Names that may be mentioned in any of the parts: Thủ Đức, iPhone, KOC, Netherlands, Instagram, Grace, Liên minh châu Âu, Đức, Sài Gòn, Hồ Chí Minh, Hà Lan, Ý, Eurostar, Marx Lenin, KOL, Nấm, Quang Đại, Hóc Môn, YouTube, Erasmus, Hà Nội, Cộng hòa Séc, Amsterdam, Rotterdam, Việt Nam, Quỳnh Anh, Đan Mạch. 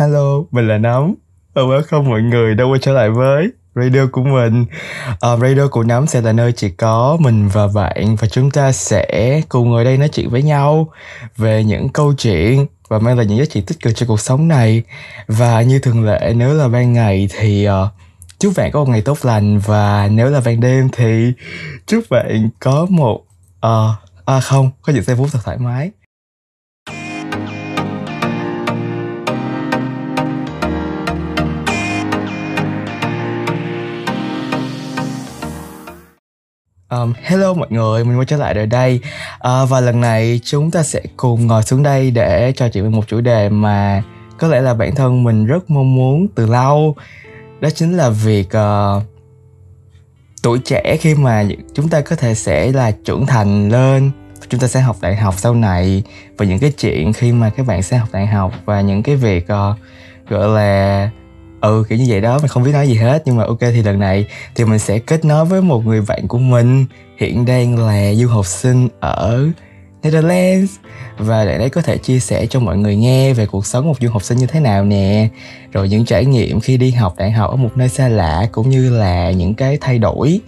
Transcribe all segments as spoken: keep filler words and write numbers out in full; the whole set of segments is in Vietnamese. Hello, mình là Nấm. Welcome mọi người đã quay trở lại với radio của mình. uh, Radio của Nấm sẽ là nơi chỉ có mình và bạn, và chúng ta sẽ cùng ngồi đây nói chuyện với nhau về những câu chuyện và mang lại những giá trị tích cực cho cuộc sống này. Và như thường lệ, nếu là ban ngày thì uh, chúc bạn có một ngày tốt lành, và nếu là ban đêm thì chúc bạn có một uh, à không, có những giây phút thật thoải mái. Um, hello mọi người, mình quay trở lại rồi đây. uh, Và lần này chúng ta sẽ cùng ngồi xuống đây để trò chuyện về một chủ đề mà có lẽ là bản thân mình rất mong muốn từ lâu. Đó chính là việc uh, tuổi trẻ, khi mà chúng ta có thể sẽ là trưởng thành lên, chúng ta sẽ học đại học sau này, và những cái chuyện khi mà các bạn sẽ học đại học, và những cái việc uh, gọi là ừ kiểu như vậy đó, mình không biết nói gì hết. Nhưng mà ok, thì lần này thì mình sẽ kết nối với một người bạn của mình hiện đang là du học sinh ở Netherlands, và để đấy có thể chia sẻ cho mọi người nghe về cuộc sống một du học sinh như thế nào nè, rồi những trải nghiệm khi đi học đại học ở một nơi xa lạ, cũng như là những cái thay đổi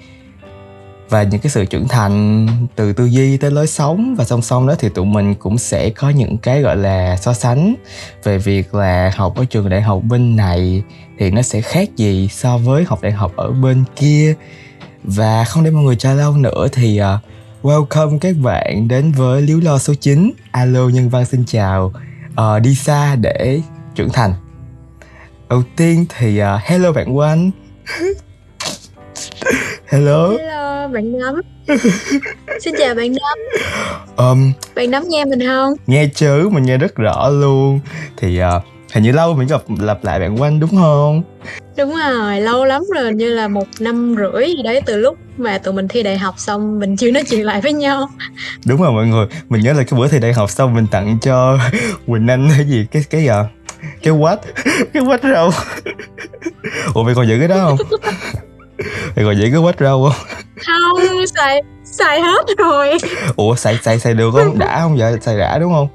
và những cái sự trưởng thành từ tư duy tới lối sống. Và song song đó thì tụi mình cũng sẽ có những cái gọi là so sánh về việc là học ở trường đại học bên này thì nó sẽ khác gì so với học đại học ở bên kia. Và không để mọi người chờ lâu nữa thì uh, welcome các bạn đến với Líu Lo số chín. Alo Nhân Văn xin chào. Uh, đi xa để trưởng thành. Đầu tiên thì uh, hello bạn Quỳnh. Hello. Hello bạn Nấm. Xin chào bạn Nấm. um, Bạn Nấm nghe mình không? Nghe chứ, mình nghe rất rõ luôn. Thì uh, hình như lâu mình gặp lặp lại bạn Quỳnh đúng không? Đúng rồi, lâu lắm rồi, như là một năm rưỡi gì đấy, từ lúc mà tụi mình thi đại học xong mình chưa nói chuyện lại với nhau. Đúng rồi mọi người, mình nhớ là cái bữa thi đại học xong mình tặng cho Quỳnh Anh cái gì, cái cái uh, cái quách, cái quách rau. Ủa mày còn giữ cái đó không? Mày còn giữ cái quách rau không? Không, xài, xài hết rồi. Ủa, xài, xài, xài được không? Đã không vậy? Xài đã đúng không?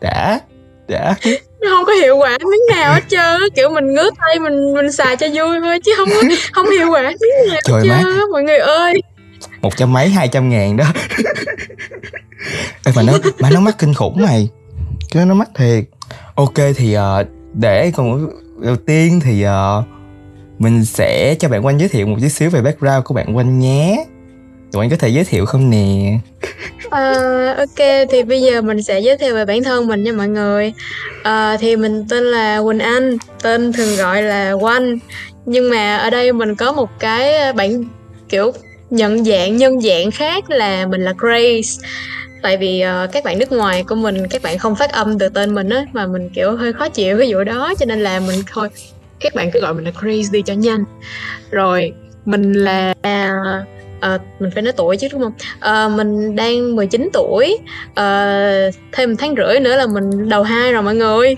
Đã, đã. Nó không có hiệu quả miếng nào hết trơn. Kiểu mình ngứa tay, mình mình xài cho vui thôi, chứ không có, không hiệu quả miếng nào hết trơn mọi người ơi. Một trăm mấy, hai trăm ngàn đó. Ê, mà nó, mà nó mắc kinh khủng này. Chứ nó mắc thiệt. Ok, thì uh, để còn đầu tiên thì... Uh, mình sẽ cho bạn Quỳnh giới thiệu một chút xíu về background của bạn Quỳnh nhé. Tụi anh có thể giới thiệu không nè? Uh, ok, thì bây giờ mình sẽ giới thiệu về bản thân mình nha mọi người. Uh, thì mình tên là Quỳnh Anh, tên thường gọi là Quanh. Nhưng mà ở đây mình có một cái bản kiểu nhận dạng, nhân dạng khác là mình là Grace. Tại vì uh, các bạn nước ngoài của mình, các bạn không phát âm từ tên mình á, mà mình kiểu hơi khó chịu cái vụ đó, cho nên là mình thôi, các bạn cứ gọi mình là Grace đi cho nhanh. Rồi, mình là à, mình phải nói tuổi chứ đúng không? À, mình đang mười chín tuổi, à, thêm tháng rưỡi nữa là mình đầu hai rồi mọi người.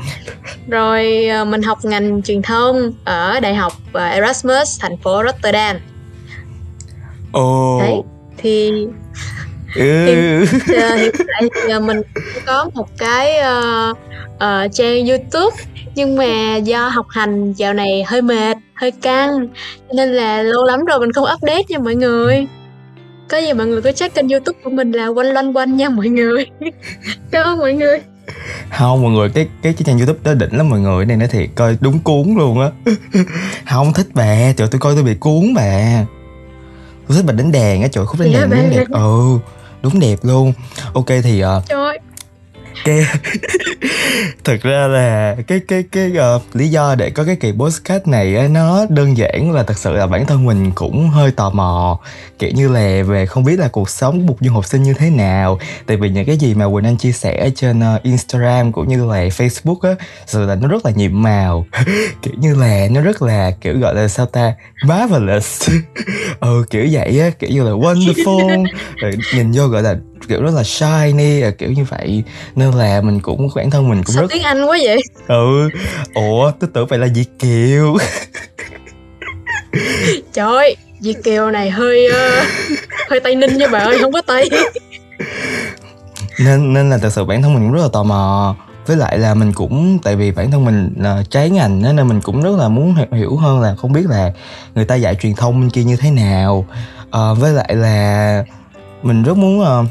Rồi à, mình học ngành truyền thông ở Đại học Erasmus thành phố Rotterdam. Ồ. Oh. Thì hiện tại giờ mình có một cái uh, uh, trang YouTube, nhưng mà do học hành dạo này hơi mệt, hơi căng, cho nên là lâu lắm rồi mình không update nha mọi người. Có gì mọi người cứ check kênh YouTube của mình là Quanh Loanh Quanh nha mọi người. Cảm ơn mọi người. Không mọi người, cái cái trang YouTube đó đỉnh lắm mọi người, này nó thiệt, coi đúng cuốn luôn á. Không thích bà, trời tôi coi tôi bị cuốn bà. Tôi thích bà đánh đàn á, trời khúc đánh yeah, đàn đúng đẹp. Ừ, đúng đẹp luôn. Ok thì uh... trời. Cái... Thật ra là cái cái cái uh, lý do để có cái kỳ podcast này ấy, nó đơn giản là thật sự là bản thân mình cũng hơi tò mò, kiểu như là về không biết là cuộc sống một du học sinh như thế nào. Tại vì những cái gì mà Quỳnh Anh chia sẻ trên uh, Instagram cũng như là Facebook á, sự là nó rất là nhiệm màu. Kiểu như là nó rất là kiểu gọi là sao ta, marvelous. Ừ kiểu vậy á, kiểu như là wonderful. Rồi, nhìn vô gọi là kiểu rất là shiny, kiểu như vậy. Nên là mình cũng, bản thân mình cũng sao rất... tiếng Anh quá vậy? Ừ. Ủa, tôi tưởng vậy là Việt Kiều. Trời ơi, Việt Kiều này hơi... Uh, hơi Tây Ninh nha bà ơi, không có Tây. Nên, nên là thật sự bản thân mình cũng rất là tò mò. với lại là mình cũng, tại vì bản thân mình là trái ngành đó, nên mình cũng rất là muốn hiểu hơn là không biết là người ta dạy truyền thông bên kia như thế nào. À, với lại là mình rất muốn uh,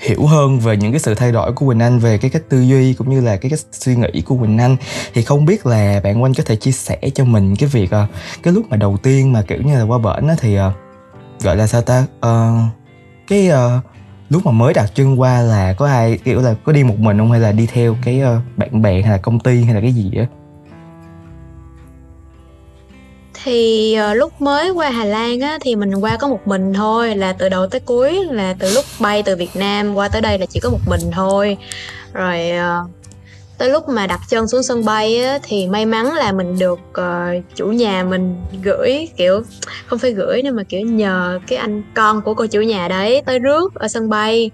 hiểu hơn về những cái sự thay đổi của Quỳnh Anh, về cái cách tư duy cũng như là cái cách suy nghĩ của Quỳnh Anh. Thì không biết là bạn Quỳnh có thể chia sẻ cho mình cái việc uh, cái lúc mà đầu tiên mà kiểu như là qua bển á, thì uh, gọi là sao ta, uh, cái uh, lúc mà mới đặt chân qua là có ai kiểu là có đi một mình không, hay là đi theo cái uh, bạn bè hay là công ty hay là cái gì á? Thì uh, lúc mới qua Hà Lan á, thì mình qua có một mình thôi, là từ đầu tới cuối, là từ lúc bay từ Việt Nam qua tới đây là chỉ có một mình thôi. Rồi uh, tới lúc mà đặt chân xuống sân bay á, thì may mắn là mình được uh, chủ nhà mình gửi, kiểu không phải gửi nhưng mà kiểu nhờ cái anh con của cô chủ nhà đấy tới rước ở sân bay,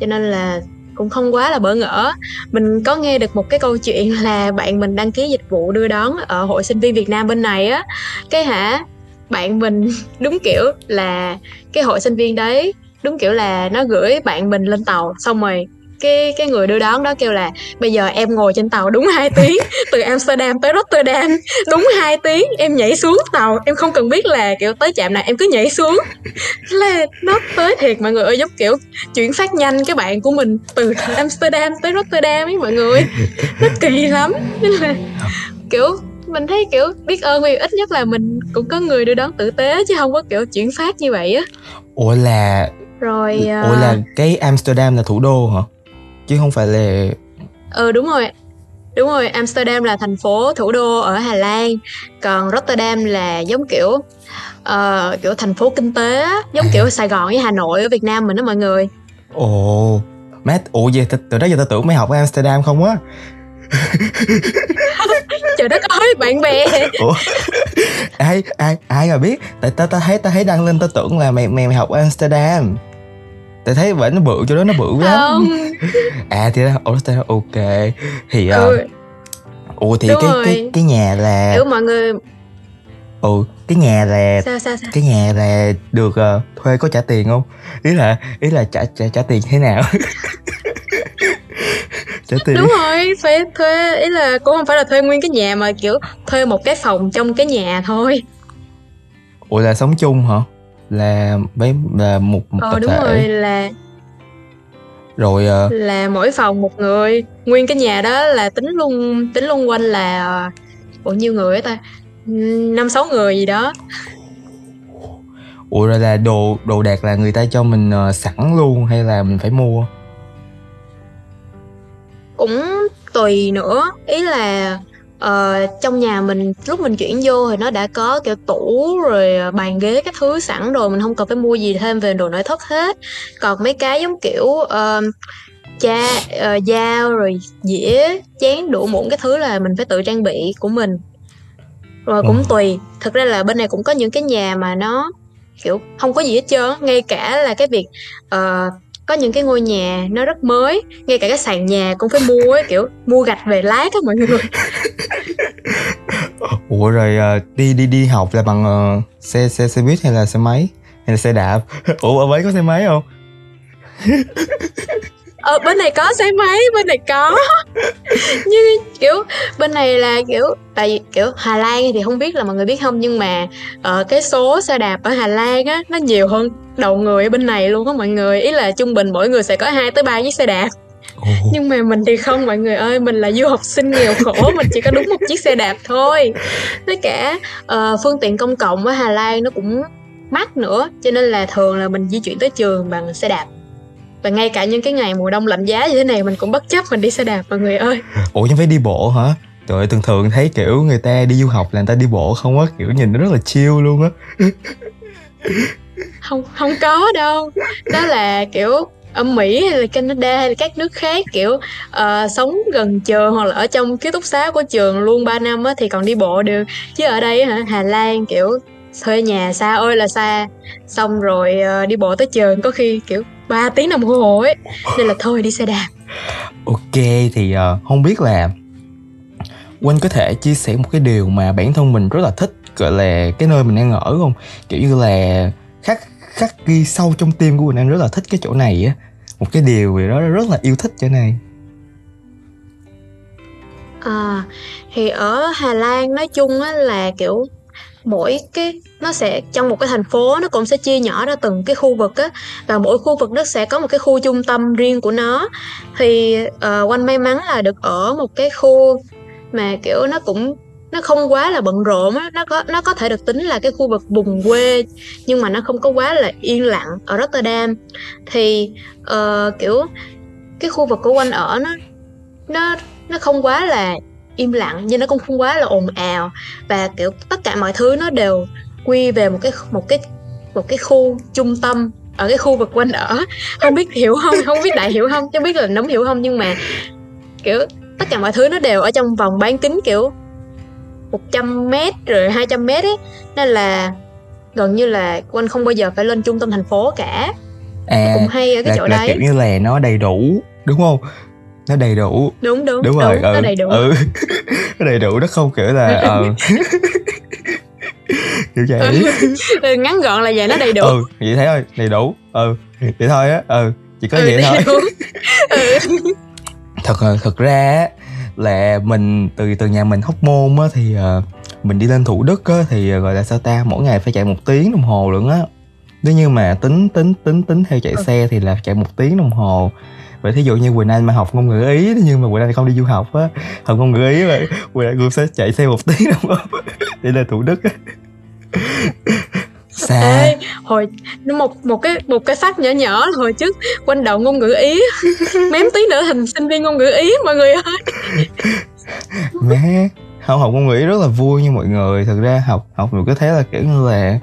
cho nên là cũng không quá là bỡ ngỡ. Mình có nghe được một cái câu chuyện là bạn mình đăng ký dịch vụ đưa đón ở hội sinh viên Việt Nam bên này á, cái hả bạn mình đúng kiểu là cái hội sinh viên đấy đúng kiểu là nó gửi bạn mình lên tàu, xong rồi cái cái người đưa đón đó kêu là bây giờ em ngồi trên tàu đúng hai tiếng, từ Amsterdam tới Rotterdam đúng hai tiếng, em nhảy xuống tàu, em không cần biết là kiểu tới trạm nào, em cứ nhảy xuống là nó tới. Thiệt mọi người ơi, giúp kiểu chuyển phát nhanh cái bạn của mình từ Amsterdam tới Rotterdam ấy mọi người, nó kỳ lắm. Nên là kiểu mình thấy kiểu biết ơn vì ít nhất là mình cũng có người đưa đón tử tế, chứ không có kiểu chuyển phát như vậy á. Ủa là rồi ủa là cái Amsterdam là thủ đô hả, chứ không phải là... Ừ đúng rồi, đúng rồi, Amsterdam là thành phố thủ đô ở Hà Lan, còn Rotterdam là giống kiểu uh, kiểu thành phố kinh tế, giống à. kiểu Sài Gòn với Hà Nội ở Việt Nam mình đó mọi người. Ồ, mát, ủa vậy từ đó giờ tao tưởng mày học ở Amsterdam không á. Trời đất ơi, bạn bè. Ủa? Ai ai ai mà biết, tại tao tao thấy tao thấy đăng lên tao tưởng là mày mày, mày học ở Amsterdam. Tại thấy bởi nó bự, chỗ đó nó bự lắm. À thì đó, ok. Thì ừ. Ủa thì cái, cái cái nhà là ừ, mọi người. Ừ, cái nhà là sao, sao, sao? Cái nhà là được uh, thuê có trả tiền không? Ý là ý là trả trả, trả tiền thế nào? Trả tiền. Đúng rồi, phải thuê, ý là cũng không phải là thuê nguyên cái nhà mà kiểu thuê một cái phòng trong cái nhà thôi. Ủa là sống chung hả? Là mấy là một một ờ, tập đúng thể. Rồi là rồi uh... là mỗi phòng một người, nguyên cái nhà đó là tính luôn tính luôn quanh là bao nhiêu người á ta, năm sáu người gì đó. Ủa rồi là đồ đồ đạc là người ta cho mình uh, sẵn luôn hay là mình phải mua? Cũng tùy nữa, ý là Ờ, trong nhà mình lúc mình chuyển vô thì nó đã có kiểu tủ rồi bàn ghế các thứ sẵn rồi, mình không cần phải mua gì thêm về đồ nội thất hết. Còn mấy cái giống kiểu uh, cha, uh, dao rồi dĩa, chén, đũa, muỗng cái thứ là mình phải tự trang bị của mình. Rồi cũng tùy, thực ra là bên này cũng có những cái nhà mà nó kiểu không có gì hết trơn. Ngay cả là cái việc uh, có những cái ngôi nhà nó rất mới, ngay cả cái sàn nhà cũng phải mua ấy, kiểu mua gạch về lát á mọi người. Ủa rồi đi đi đi học là bằng uh, xe xe xe buýt hay là xe máy hay là xe đạp? Ủa ở bên có xe máy không? Ờ bên này có xe máy, bên này có. Như kiểu bên này là kiểu, tại vì kiểu Hà Lan thì không biết là mọi người biết không, nhưng mà uh, cái số xe đạp ở Hà Lan á nó nhiều hơn đầu người ở bên này luôn á mọi người. Ý là trung bình mỗi người sẽ có hai tới ba chiếc xe đạp. Ồ. Nhưng mà mình thì không mọi người ơi, mình là du học sinh nghèo khổ, mình chỉ có đúng một chiếc xe đạp thôi. Với cả uh, phương tiện công cộng ở Hà Lan nó cũng mắc nữa, cho nên là thường là mình di chuyển tới trường bằng xe đạp. Và ngay cả những cái ngày mùa đông lạnh giá như thế này mình cũng bất chấp mình đi xe đạp mọi người ơi. Ủa nhưng phải đi bộ hả? Trời ơi, thường thường thấy kiểu người ta đi du học là người ta đi bộ không á, kiểu nhìn nó rất là chill luôn á. Không, không có đâu. Đó là kiểu ở Mỹ hay là Canada hay là các nước khác kiểu uh, sống gần trường hoặc là ở trong ký túc xá của trường luôn ba năm á thì còn đi bộ được. Chứ ở đây hả, Hà Lan kiểu thuê nhà xa ơi là xa, xong rồi uh, đi bộ tới trường có khi kiểu ba tiếng đồng hồ ấy, nên là thôi đi xe đạp. Ok, thì uh, không biết là Quỳnh có thể chia sẻ một cái điều mà bản thân mình rất là thích, gọi là cái nơi mình đang ở không? Kiểu như là khắc khắc ghi sâu trong tim của Quỳnh, em rất là thích cái chỗ này á, một cái điều gì đó rất là yêu thích chỗ này. À, thì ở Hà Lan nói chung á là kiểu mỗi cái nó sẽ trong một cái thành phố nó cũng sẽ chia nhỏ ra từng cái khu vực á, và mỗi khu vực nó sẽ có một cái khu trung tâm riêng của nó. Thì uh, Oanh may mắn là được ở một cái khu mà kiểu nó cũng nó không quá là bận rộn á, nó có nó có thể được tính là cái khu vực vùng quê nhưng mà nó không có quá là yên lặng. Ở Rotterdam thì uh, kiểu cái khu vực của Oanh ở nó nó nó không quá là im lặng nhưng nó cũng không quá là ồn ào, và kiểu tất cả mọi thứ nó đều quy về một cái một cái một cái khu trung tâm ở cái khu vực quanh ở. Không biết hiểu không, không biết Đại hiểu không, chứ biết là Nấm hiểu không, nhưng mà kiểu tất cả mọi thứ nó đều ở trong vòng bán kính kiểu một trăm mét rồi hai trăm mét ấy, nên là gần như là Quanh không bao giờ phải lên trung tâm thành phố cả. À, cũng hay ở cái là, chỗ là đấy kiểu như là nó đầy đủ đúng không? Nó đầy đủ. Đúng đúng. Đúng rồi, đúng, ừ, nó đầy đủ. Ừ. Nó đầy đủ, nó không kiểu là ờ kiểu vậy. Ừ, ngắn gọn là vậy, nó đầy đủ. Ừ, vậy thấy thôi, đầy đủ. Ừ, vậy thôi á. Ừ, chỉ có ừ, vậy thôi. Ừ. Thật thật ra là mình từ từ nhà mình Hóc Môn á thì uh, mình đi lên Thủ Đức á thì uh, gọi là sao ta, mỗi ngày phải chạy một tiếng đồng hồ luôn á. Nếu như mà tính tính tính tính theo chạy ừ. xe thì là chạy một tiếng đồng hồ. Vậy thí dụ như Quỳnh Anh mà học ngôn ngữ Ý, nhưng mà Quỳnh Anh không đi du học á, học ngôn ngữ Ý vậy Quỳnh Anh cũng sẽ chạy xe một tiếng đồng hồ để lên Thủ Đức á. Xa. Ê, hồi một một cái một cái phát nhỏ nhỏ là hồi trước Quanh đầu ngôn ngữ Ý mém tí nữa thành sinh viên ngôn ngữ Ý mọi người ơi. Má, không, học ngôn ngữ Ý rất là vui nha mọi người. Thật ra học học mình cứ thấy là kiểu như là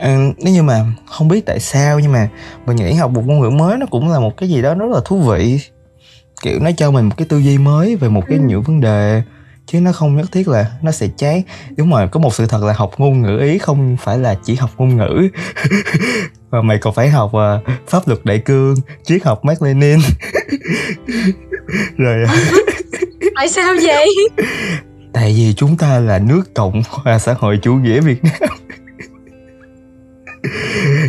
Uh, nếu như mà không biết tại sao nhưng mà mình nghĩ học một ngôn ngữ mới nó cũng là một cái gì đó rất là thú vị, kiểu nó cho mình một cái tư duy mới về một cái nhiều vấn đề, chứ nó không nhất thiết là nó sẽ chán. Đúng rồi, có một sự thật là học ngôn ngữ Ý không phải là chỉ học ngôn ngữ mà mày còn phải học uh, pháp luật đại cương, triết học Marx Lenin rồi tại sao vậy? Tại vì chúng ta là nước Cộng hòa xã hội chủ nghĩa Việt Nam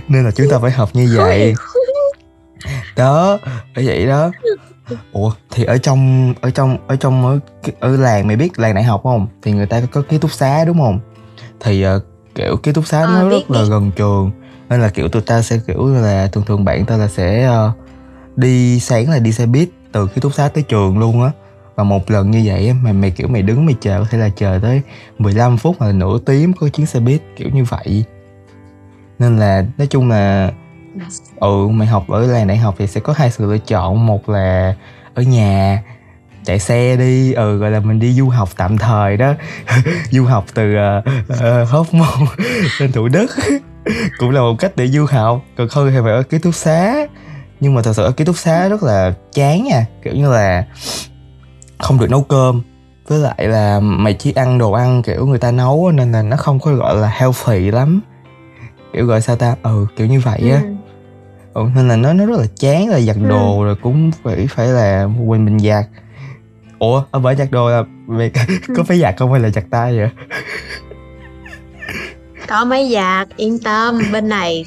nên là chúng ta phải học như vậy đó, phải vậy đó. Ủa thì ở trong ở trong ở trong ở, ở làng, mày biết làng đại học không, thì người ta có ký túc xá đúng không, thì uh, kiểu ký túc xá à, nó biết, rất biết. Là gần trường nên là kiểu tụi ta sẽ kiểu là thường thường bạn ta là sẽ uh, đi sáng là đi xe buýt từ ký túc xá tới trường luôn á. Và một lần như vậy mà mày kiểu mày đứng mày chờ có thể là chờ tới mười lăm phút hoặc là nửa tiếng có chuyến xe buýt kiểu như vậy. Nên là nói chung là ừ mày học ở làng đại học thì sẽ có hai sự lựa chọn, một là ở nhà chạy xe đi, ừ gọi là mình đi du học tạm thời đó du học từ uh, Hóc Môn lên Thủ Đức cũng là một cách để du học, còn không thì phải ở ký túc xá. Nhưng mà thật sự ở ký túc xá rất là chán nha, kiểu như là không được nấu cơm, với lại là mày chỉ ăn đồ ăn kiểu người ta nấu nên là nó không có gọi là healthy lắm, kiểu gọi sao ta, ừ kiểu như vậy á. ừ. ừ nên là nó nó rất là chán, là giặt ừ. đồ rồi cũng phải phải là quên mình giặt. Ủa ở bển giặt đồ là mày ừ. có phải giặt không hay là giặt tay vậy? Có máy giặt, yên tâm, bên này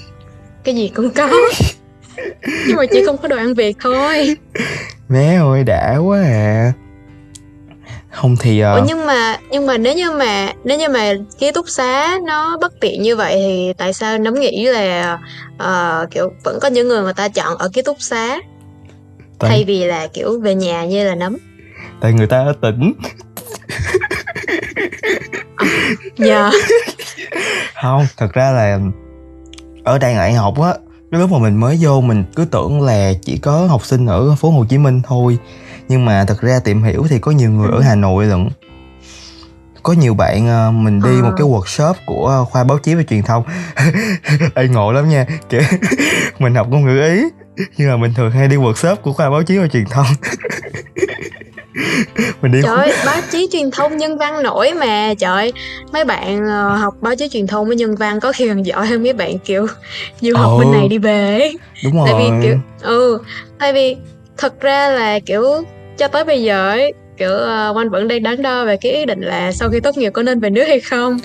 cái gì cũng có nhưng mà chỉ không có đồ ăn Việt thôi. Mẹ ơi đã quá à. Không thì uh... Ủa, nhưng mà nhưng mà nếu như mà nếu như mà ký túc xá nó bất tiện như vậy thì tại sao Nấm nghĩ là uh, kiểu vẫn có những người mà ta chọn ở ký túc xá tại... thay vì là kiểu về nhà như là Nấm? Tại người ta ở tỉnh. Dạ. à, Không, thật ra là ở đây đại học á, lúc mà mình mới vô mình cứ tưởng là chỉ có học sinh ở phố Hồ Chí Minh thôi. Nhưng mà thật ra tìm hiểu thì có nhiều người ở Hà Nội lận. Có nhiều bạn mình đi à. một cái workshop của khoa báo chí và truyền thông. Ê ngộ lắm nha, kiểu mình học ngôn ngữ Ý nhưng mà mình thường hay đi workshop của khoa báo chí và truyền thông. Mình đi... Trời ơi, báo chí truyền thông nhân văn nổi mà. Trời, mấy bạn học báo chí truyền thông với nhân văn có khi còn giỏi hơn mấy bạn kiểu du học ừ. bên này đi về. Đúng rồi. Tại vì kiểu ừ, tại vì thật ra là kiểu cho tới bây giờ ấy, kiểu uh, Oanh vẫn đang đắn đo về cái ý định là sau khi tốt nghiệp có nên về nước hay không.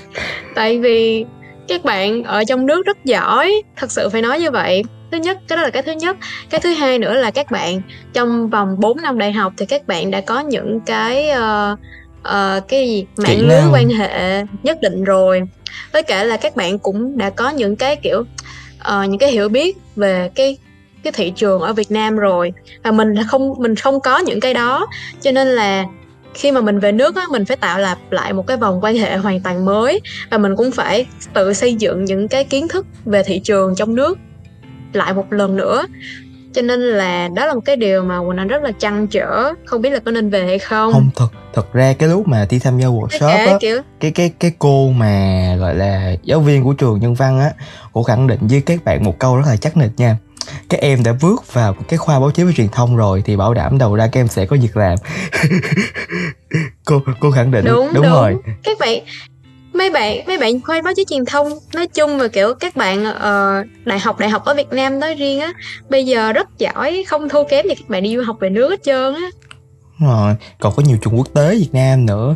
Tại vì các bạn ở trong nước rất giỏi, thật sự phải nói như vậy. Thứ nhất, cái đó là cái thứ nhất. Cái thứ hai nữa là các bạn trong vòng bốn năm đại học thì các bạn đã có những cái uh, uh, cái gì mạng lưới quan hệ nhất định rồi. Với cả là các bạn cũng đã có những cái kiểu uh, những cái hiểu biết về cái cái thị trường ở Việt Nam rồi. Và mình không mình không có những cái đó, cho nên là khi mà mình về nước á, mình phải tạo lập lại một cái vòng quan hệ hoàn toàn mới, và mình cũng phải tự xây dựng những cái kiến thức về thị trường trong nước lại một lần nữa. Cho nên là đó là một cái điều mà Quỳnh Anh rất là trăn trở, không biết là có nên về hay không. Không, thật thật ra cái lúc mà đi tham gia workshop à, á, kiểu... cái cái cái cô mà gọi là giáo viên của trường Nhân Văn á, cô khẳng định với các bạn một câu rất là chắc nịch nha. Các em đã bước vào cái khoa báo chí và truyền thông rồi thì bảo đảm đầu ra các em sẽ có việc làm. cô cô khẳng định đúng, đúng, đúng rồi. Các bạn mấy bạn mấy bạn khoa báo chí truyền thông nói chung và kiểu các bạn uh, đại học đại học ở Việt Nam nói riêng á, bây giờ rất giỏi, không thua kém gì các bạn đi du học về nước hết trơn á. Đúng rồi, còn có nhiều trường quốc tế Việt Nam nữa.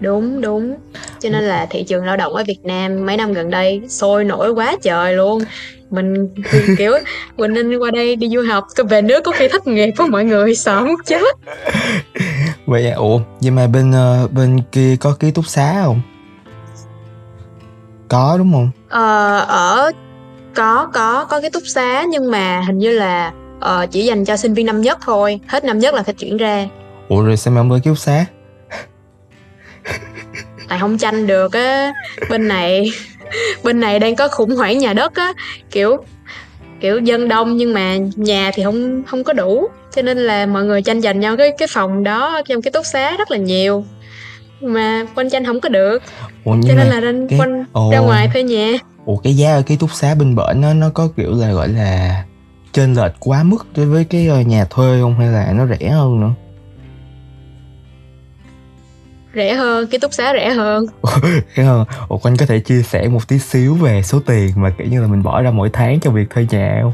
Đúng, đúng. Cho nên là thị trường lao động ở Việt Nam mấy năm gần đây sôi nổi quá trời luôn. Mình kiểu Quỳnh Anh qua đây đi du học, về nước có khi thất nghiệp với mọi người, sợ muốn chết. Vậy ủa, vậy mà bên bên kia có ký túc xá không? Có đúng không? Ờ, ở có có có ký túc xá, nhưng mà hình như là uh, chỉ dành cho sinh viên năm nhất thôi, hết năm nhất là phải chuyển ra. Ủa rồi sao mà không có ký túc xá? Tại không tranh được á, bên này bên này đang có khủng hoảng nhà đất á, kiểu kiểu dân đông nhưng mà nhà thì không không có đủ, cho nên là mọi người tranh giành nhau cái cái phòng đó trong cái túc xá rất là nhiều, mà quanh tranh không có được. Ủa, cho nên là nên cái... quanh Ồ. ra ngoài thuê nhà. Ủa cái giá ở cái túc xá bên bển nó nó có kiểu là gọi là chênh lệch quá mức đối với cái nhà thuê không, hay là nó rẻ hơn nữa? Rẻ hơn, ký túc xá rẻ hơn. Ủa, anh có thể chia sẻ một tí xíu về số tiền mà kiểu như là mình bỏ ra mỗi tháng cho việc thuê nhà không?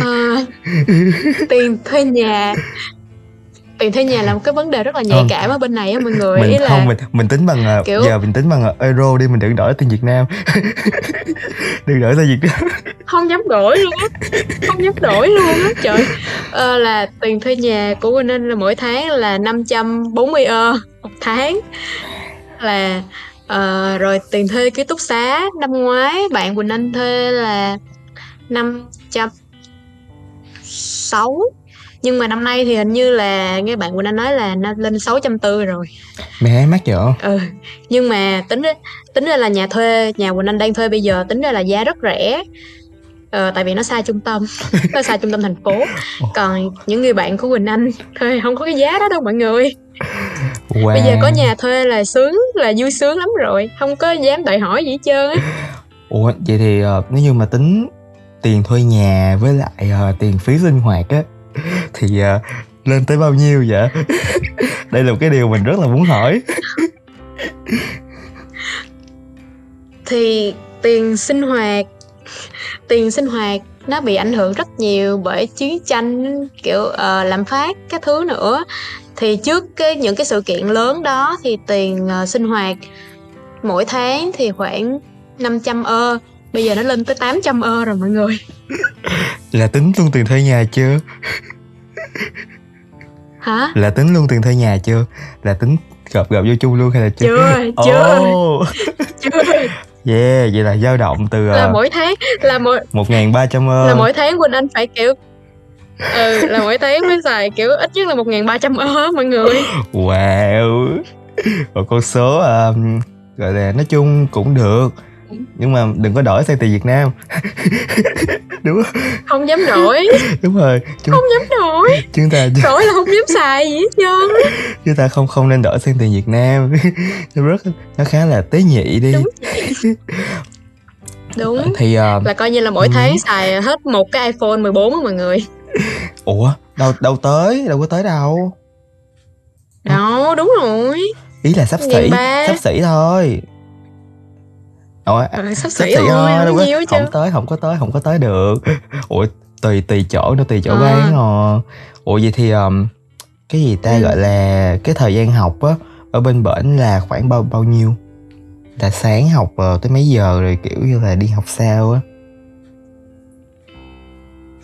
À, tiền thuê nhà tiền thuê nhà là một cái vấn đề rất là nhạy cảm ở bên này á mọi người. Mình, ý không, là mình, mình tính bằng kiểu... giờ mình tính bằng euro đi, mình đừng đổi tiền Việt Nam. Đừng đổi tiền Việt Nam, không dám đổi luôn á, không dám đổi luôn á trời. Ờ, là tiền thuê nhà của Quỳnh Anh là mỗi tháng là năm trăm bốn mươi euro một tháng là uh, rồi tiền thuê ký túc xá năm ngoái bạn Quỳnh Anh thuê là năm trăm sáu, nhưng mà năm nay thì hình như là nghe bạn Quỳnh Anh nói là nó lên sáu trăm bốn mươi rồi. Mẹ mắc vậy. Ừ, nhưng mà tính tính ra là nhà thuê nhà Quỳnh Anh đang thuê bây giờ tính ra là giá rất rẻ. Ờ, tại vì nó xa trung tâm, nó xa trung tâm thành phố. Còn những người bạn của Quỳnh Anh thuê không có cái giá đó đâu mọi người. Wow. Bây giờ có nhà thuê là sướng, là vui sướng lắm rồi, không có dám đòi hỏi gì hết trơn á. Ủa vậy thì uh, nếu như mà tính tiền thuê nhà với lại uh, tiền phí sinh hoạt á thì uh, lên tới bao nhiêu vậy? Đây là một cái điều mình rất là muốn hỏi. Thì tiền sinh hoạt tiền sinh hoạt nó bị ảnh hưởng rất nhiều bởi chiến tranh, kiểu uh, lạm phát các thứ nữa. Thì trước cái, những cái sự kiện lớn đó thì tiền uh, sinh hoạt mỗi tháng thì khoảng năm trăm euro, bây giờ nó lên tới tám trăm euro rồi mọi người. Là tính luôn tiền thuê nhà chưa? Hả? Là tính luôn tiền thuê nhà chưa? Là tính gộp gộp vô chung luôn hay là chưa? Chưa, chưa. Oh. Chưa. Yeah, vậy là dao động từ là mỗi tháng là mỗi một ngàn ba trăm euro là mỗi tháng Quỳnh Anh phải kiểu ừ là mỗi tháng mới xài kiểu ít nhất là một ngàn ba trăm euro mọi người. Wow, một con số um, gọi là nói chung cũng được, nhưng mà đừng có đổi sang tiền Việt Nam. Đúng không? Không dám đổi. Đúng rồi, chúng... không dám đổi. Chúng ta đổi là không dám xài gì hết trơn. Chúng ta không không nên đổi sang tiền Việt Nam. Nó rất nó khá là tế nhị đi. Đúng vậy. Đúng. Thì uh... là coi như là mỗi tháng ừ. xài hết một cái iPhone mười bốn á mọi người. Ủa, đâu đâu tới, đâu có tới đâu. Đó, đúng rồi. Ý là xấp xỉ, xấp xỉ thôi. Ủa, ừ, sắp xỉ thôi, đâu có, không tới, không có tới, không có tới được. Ủa, tùy tùy chỗ nó tùy chỗ à. Bán rồi. Ủa vậy thì um, cái gì ta ừ. gọi là cái thời gian học á ở bên bển là khoảng bao bao nhiêu? là sáng học tới mấy giờ rồi kiểu như là đi học sao á?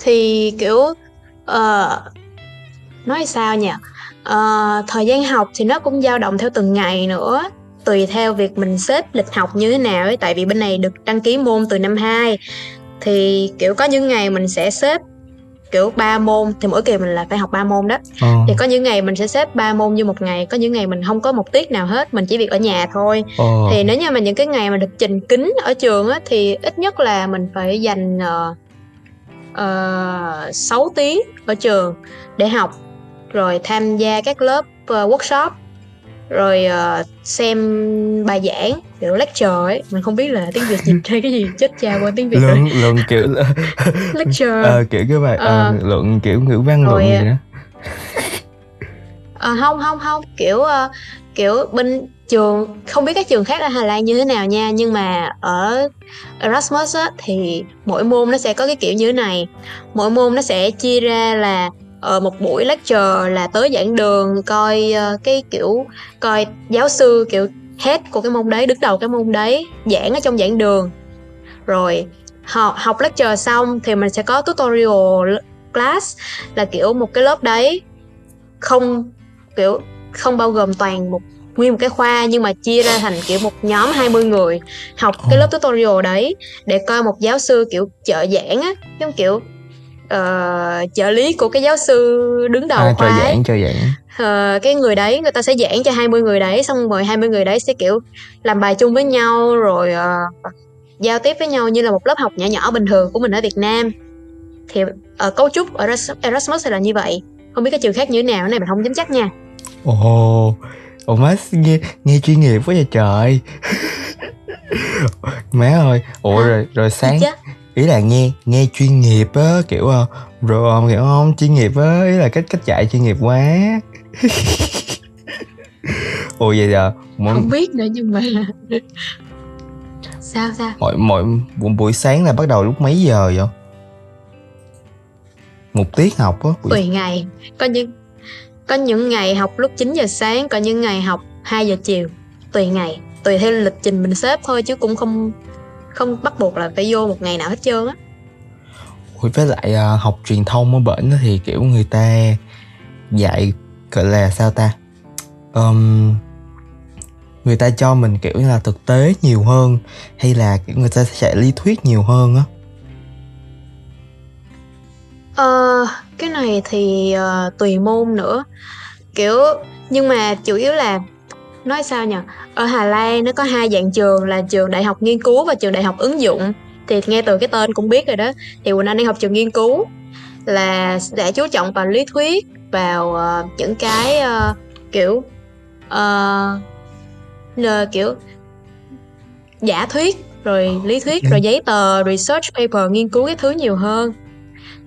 Thì kiểu uh, nói sao nhỉ, uh, thời gian học thì nó cũng dao động theo từng ngày nữa, tùy theo việc mình xếp lịch học như thế nào ấy. Tại vì bên này được đăng ký môn từ năm hai, thì kiểu có những ngày mình sẽ xếp kiểu ba môn, thì mỗi kỳ mình là phải học ba môn đó. ừ. Thì có những ngày mình sẽ xếp ba môn như một ngày, có những ngày mình không có một tiết nào hết, mình chỉ việc ở nhà thôi. ừ. Thì nếu như mà những cái ngày mà được trình kính ở trường á, thì ít nhất là mình phải dành uh, uh, sáu tiếng ở trường để học, rồi tham gia các lớp uh, workshop, rồi uh, xem bài giảng kiểu lecture ấy. Mình không biết là tiếng Việt dịch hay cái gì, chết cha qua tiếng Việt luận, rồi luận kiểu lecture à, kiểu cái bài à, uh, luận kiểu ngữ văn rồi, luận gì đó à, không không không kiểu uh, kiểu bên trường, không biết các trường khác ở Hà Lan như thế nào nha, nhưng mà ở Erasmus á, thì mỗi môn nó sẽ có cái kiểu như thế này. Mỗi môn nó sẽ chia ra là Ờ, một buổi lecture là tới giảng đường coi uh, cái kiểu coi giáo sư kiểu head của cái môn đấy, đứng đầu cái môn đấy, giảng ở trong giảng đường. Rồi họ học lecture xong thì mình sẽ có tutorial class, là kiểu một cái lớp đấy không kiểu không bao gồm toàn một nguyên một cái khoa, nhưng mà chia ra thành kiểu một nhóm hai mươi người học cái lớp tutorial đấy để coi một giáo sư kiểu trợ giảng á, giống kiểu Uh, trợ lý của cái giáo sư đứng đầu à, khoa cho giảng, cho giảng. Uh, cái người đấy người ta sẽ giảng cho hai mươi người đấy, xong rồi hai mươi người đấy sẽ kiểu làm bài chung với nhau, rồi uh, giao tiếp với nhau như là một lớp học nhỏ nhỏ bình thường của mình ở Việt Nam. Thì uh, cấu trúc ở Erasmus là như vậy, không biết cái trường khác như thế nào, cái này mình không dám chắc nha. Ồ, oh, má nghe, nghe chuyên nghiệp quá vậy trời. Má ơi, ủa à, rồi rồi sáng ý là nghe nghe chuyên nghiệp á, kiểu rồi hiểu không, chuyên nghiệp á, ý là cách cách dạy chuyên nghiệp quá. Ôi vậy giờ mỗi... không biết nữa nhưng mà sao sao mỗi mỗi buổi sáng là bắt đầu lúc mấy giờ vậy? Một tiết học á, buổi... tùy ngày, có những có những ngày học lúc chín giờ sáng, có những ngày học hai giờ chiều, tùy ngày, tùy theo lịch trình mình xếp thôi, chứ cũng không không bắt buộc là phải vô một ngày nào hết trơn á. Ủa, với lại à, học truyền thông ở bển thì kiểu người ta dạy gọi là sao ta, um, người ta cho mình kiểu như là thực tế nhiều hơn, hay là kiểu người ta sẽ dạy lý thuyết nhiều hơn á? Ờ, cái này thì uh, tùy môn nữa kiểu, nhưng mà chủ yếu là nói sao nhỉ, ở Hà Lan nó có hai dạng trường là trường đại học nghiên cứu và trường đại học ứng dụng. Thì nghe từ cái tên cũng biết rồi đó. Thì Quỳnh Anh đang học trường nghiên cứu là đã chú trọng vào lý thuyết, vào uh, những cái uh, kiểu uh, kiểu giả thuyết, rồi lý thuyết, rồi giấy tờ, research paper, nghiên cứu cái thứ nhiều hơn.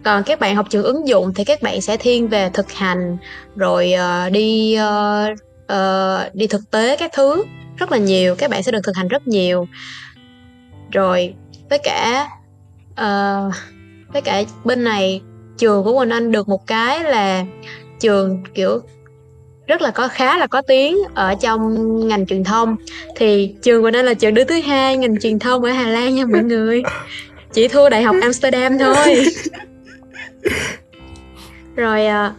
Còn các bạn học trường ứng dụng thì các bạn sẽ thiên về thực hành, rồi uh, đi uh, Uh, đi thực tế các thứ rất là nhiều, các bạn sẽ được thực hành rất nhiều. Rồi với cả uh, với cả bên này trường của Quỳnh Anh được một cái là trường kiểu rất là có khá là có tiếng ở trong ngành truyền thông. Thì trường Quỳnh Anh là trường đứng thứ hai ngành truyền thông ở Hà Lan nha mọi người, chỉ thua đại học Amsterdam thôi. Rồi uh,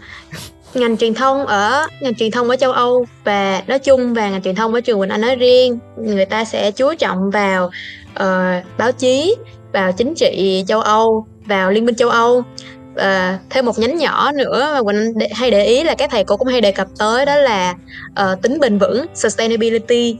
ngành truyền thông ở ngành truyền thông ở châu Âu và nói chung, và ngành truyền thông ở trường Quỳnh Anh nói riêng, người ta sẽ chú trọng vào uh, báo chí, vào chính trị châu Âu, vào Liên minh châu Âu. uh, Thêm một nhánh nhỏ nữa mà Quỳnh Anh hay để ý là các thầy cô cũng hay đề cập tới, đó là uh, tính bền vững, sustainability.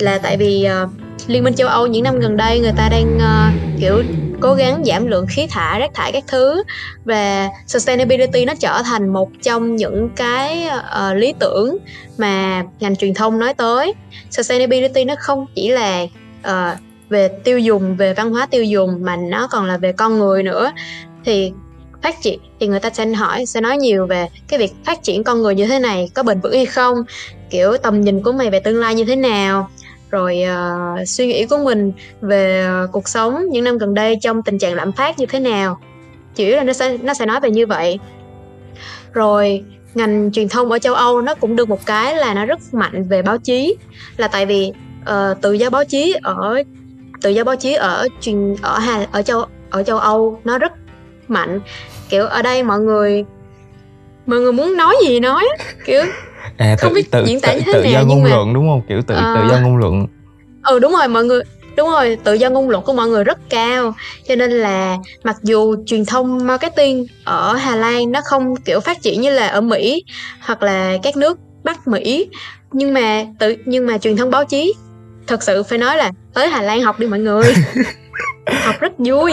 Là tại vì uh, Liên minh châu Âu những năm gần đây người ta đang uh, kiểu cố gắng giảm lượng khí thải, rác thải các thứ, và sustainability nó trở thành một trong những cái uh, lý tưởng mà ngành truyền thông nói tới. Sustainability nó không chỉ là uh, về tiêu dùng, về văn hóa tiêu dùng, mà nó còn là về con người nữa. Thì phát triển thì người ta sẽ hỏi, sẽ nói nhiều về cái việc phát triển con người như thế này có bền vững hay không, kiểu tầm nhìn của mày về tương lai như thế nào, rồi uh, suy nghĩ của mình về uh, cuộc sống những năm gần đây trong tình trạng lạm phát như thế nào. Chủ yếu là nó sẽ, nó sẽ nói về như vậy. Rồi ngành truyền thông ở châu Âu nó cũng được một cái là nó rất mạnh về báo chí, là tại vì uh, tự do báo chí ở tự do báo chí ở truyền ở Hà ở châu ở châu Âu nó rất mạnh, kiểu ở đây mọi người mọi người muốn nói gì nói kiểu à, tự, không biết tự, diễn tả tự, như thế tự nào do ngôn luận mà, đúng không, kiểu tự uh, tự do ngôn luận. Ừ đúng rồi mọi người đúng rồi tự do ngôn luận của mọi người rất cao, cho nên là mặc dù truyền thông marketing ở Hà Lan nó không kiểu phát triển như là ở Mỹ hoặc là các nước Bắc Mỹ, nhưng mà tự nhưng mà truyền thông báo chí thật sự phải nói là tới Hà Lan học đi mọi người. Học rất vui.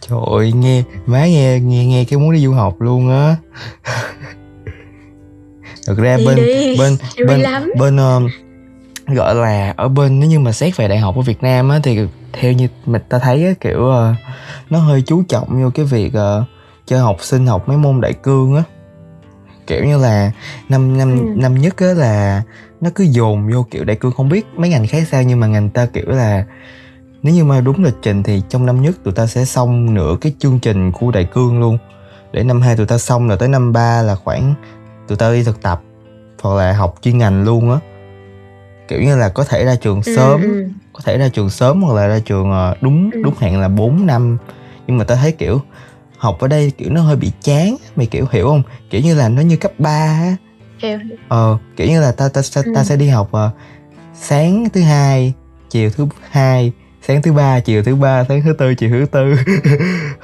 Trời ơi nghe má nghe nghe nghe cái muốn đi du học luôn á. Thực ra đi bên, đi. bên bên bên bên um, gọi là ở bên nếu như mà xét về đại học ở Việt Nam á thì theo như mình ta thấy á, kiểu uh, nó hơi chú trọng vô cái việc uh, cho học sinh học mấy môn đại cương á, kiểu như là năm năm ừ. năm nhất á là nó cứ dồn vô kiểu đại cương, không biết mấy ngành khác sao nhưng mà ngành ta kiểu là nếu như mà đúng lịch trình thì trong năm nhất tụi ta sẽ xong nửa cái chương trình của đại cương luôn, để năm hai tụi ta xong rồi tới năm ba là khoảng tụi ta đi thực tập hoặc là học chuyên ngành luôn á, kiểu như là có thể ra trường sớm ừ. có thể ra trường sớm hoặc là ra trường đúng đúng hạn là bốn năm. Nhưng mà ta thấy kiểu học ở đây kiểu nó hơi bị chán, mày kiểu hiểu không, kiểu như là nó như cấp ba á. Ờ kiểu như là ta ta ta, ta ừ. sẽ đi học uh, sáng thứ hai chiều thứ hai, sáng thứ ba chiều thứ ba, sáng thứ tư chiều thứ tư.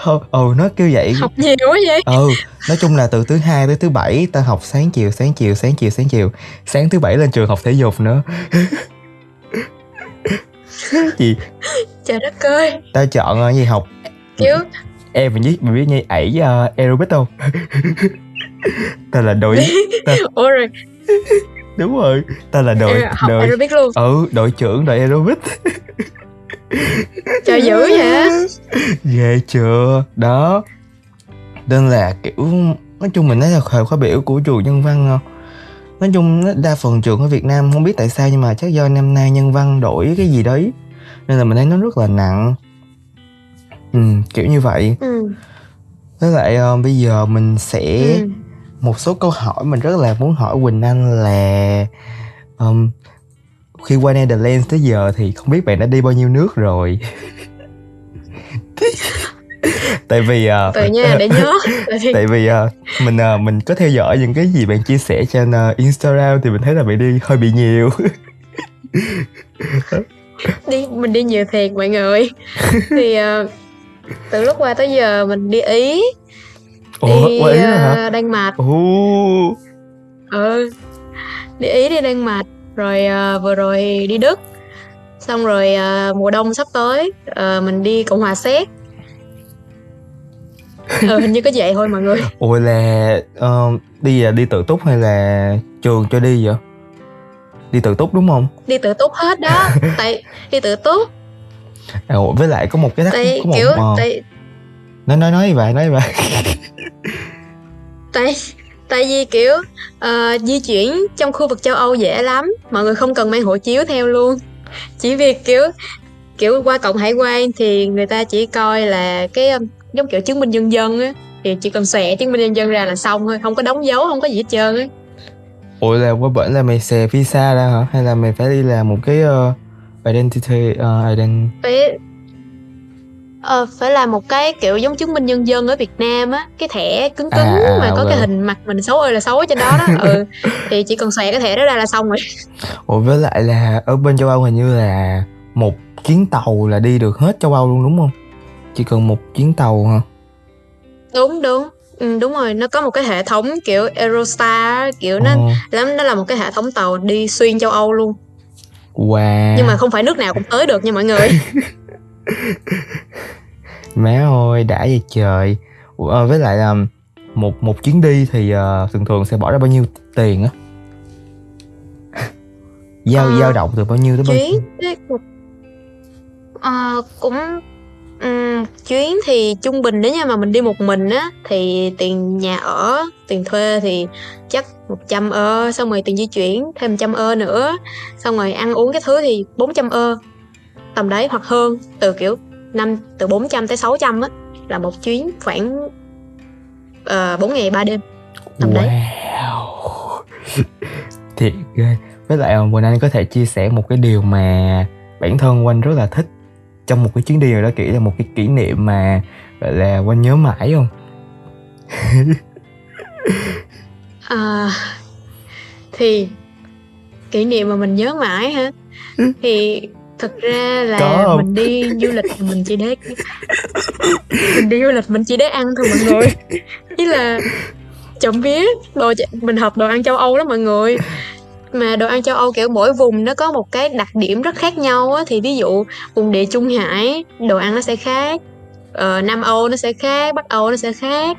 Ồ ừ, nó kêu vậy, học nhiều quá vậy. Ừ nói chung là từ thứ hai tới thứ bảy ta học sáng chiều sáng chiều sáng chiều sáng chiều, sáng thứ bảy lên trường học thể dục nữa. Gì trời đất ơi, ta chọn uh, gì học chứ em mình biết mình biết như ẩy uh, aerobic không. Ta là đội ta... Ủa rồi đúng rồi ta là đội học đội... aerobic luôn. Ừ đội trưởng đội aerobic. Trời dữ vậy, ghê chưa đó. Nên là kiểu nói chung mình nói là khóa biểu của trường nhân văn không, nói chung đa phần trường ở Việt Nam không biết tại sao nhưng mà chắc do năm nay nhân văn đổi cái gì đấy nên là mình thấy nó rất là nặng, ừ, kiểu như vậy. Ừ. Với lại uh, bây giờ mình sẽ ừ. một số câu hỏi mình rất là muốn hỏi Quỳnh Anh là um, khi qua Netherlands tới giờ thì không biết bạn đã đi bao nhiêu nước rồi. Tại vì uh, Tự nha để nhớ. Tại vì uh, mình uh, mình có theo dõi những cái gì bạn chia sẻ trên uh, Instagram thì mình thấy là bạn đi hơi bị nhiều. Đi mình đi nhiều thiệt mọi người. Thì uh, từ lúc qua tới giờ mình đi Ý. Ủa, đi qua Ý uh, Đan Mạch. Ủa. Ừ. Đi Ý đi Đan Mạch. Rồi uh, vừa rồi đi Đức. Xong rồi uh, mùa đông sắp tới uh, mình đi Cộng hòa Séc. Ừ hình như có vậy thôi mọi người. Ủa là uh, đi là đi tự túc hay là trường cho đi vậy? Đi tự túc đúng không? Đi tự túc hết đó. Tại đi tự túc. À, với lại có một cái thắc tại, có một, kiểu, uh, tại... nói nói nói vậy nói vậy tại tại vì kiểu uh, di chuyển trong khu vực châu Âu dễ lắm, mọi người không cần mang hộ chiếu theo luôn, chỉ việc kiểu kiểu qua cổng hải quan thì người ta chỉ coi là cái giống kiểu chứng minh nhân dân á, thì chỉ cần xẻ chứng minh nhân dân ra là xong thôi, không có đóng dấu không có gì hết trơn á. Ủa là qua bển là mày xè visa ra hả hay là mày phải đi làm một cái uh... Identity, uh, identity. Phải, uh, phải là một cái kiểu giống chứng minh nhân dân ở Việt Nam á, cái thẻ cứng cứng à, mà à, có rồi. Cái hình mặt mình xấu ơi là xấu ở trên đó đó. Ừ, thì chỉ cần xòe cái thẻ đó ra là xong rồi. Ủa với lại là ở bên châu Âu hình như là một chuyến tàu là đi được hết châu Âu luôn đúng không? Chỉ cần một chuyến tàu hả? Đúng đúng. Ừ, đúng rồi, nó có một cái hệ thống kiểu Eurostar kiểu nó oh. lắm, nó là một cái hệ thống tàu đi xuyên châu Âu luôn. Wow. Nhưng mà không phải nước nào cũng tới được nha mọi người. Má ơi, đã vậy trời. Ủa, với lại là một, một chuyến đi thì uh, thường thường sẽ bỏ ra bao nhiêu tiền á? Giao, à, giao động từ bao nhiêu tới chuyến, bao nhiêu? À, cũng um, chuyến thì trung bình nếu như mà mình đi một mình á thì tiền nhà ở, tiền thuê thì chắc một trăm ơ, xong rồi tiền di chuyển thêm một trăm ơ nữa, xong rồi ăn uống cái thứ thì bốn trăm ơ tầm đấy hoặc hơn, từ kiểu năm từ bốn trăm tới sáu trăm á, là một chuyến khoảng uh, bốn ngày ba đêm tầm wow. đấy. Thiệt ghê. Với lại Quỳnh Anh có thể chia sẻ một cái điều mà bản thân Quỳnh rất là thích trong một cái chuyến đi rồi đó, kiểu là một cái kỷ niệm mà gọi là Quỳnh nhớ mãi không? À, thì kỷ niệm mà mình nhớ mãi hả? Thì thực ra là mình đi du lịch thì mình chỉ để mình đi du lịch mình chỉ để ăn thôi mọi người. Ý là trộm vía đồ mình học đồ ăn châu Âu đó mọi người, mà đồ ăn châu Âu kiểu mỗi vùng nó có một cái đặc điểm rất khác nhau á. Thì ví dụ vùng địa Trung Hải đồ ăn nó sẽ khác, ờ, Nam Âu nó sẽ khác, Bắc Âu nó sẽ khác,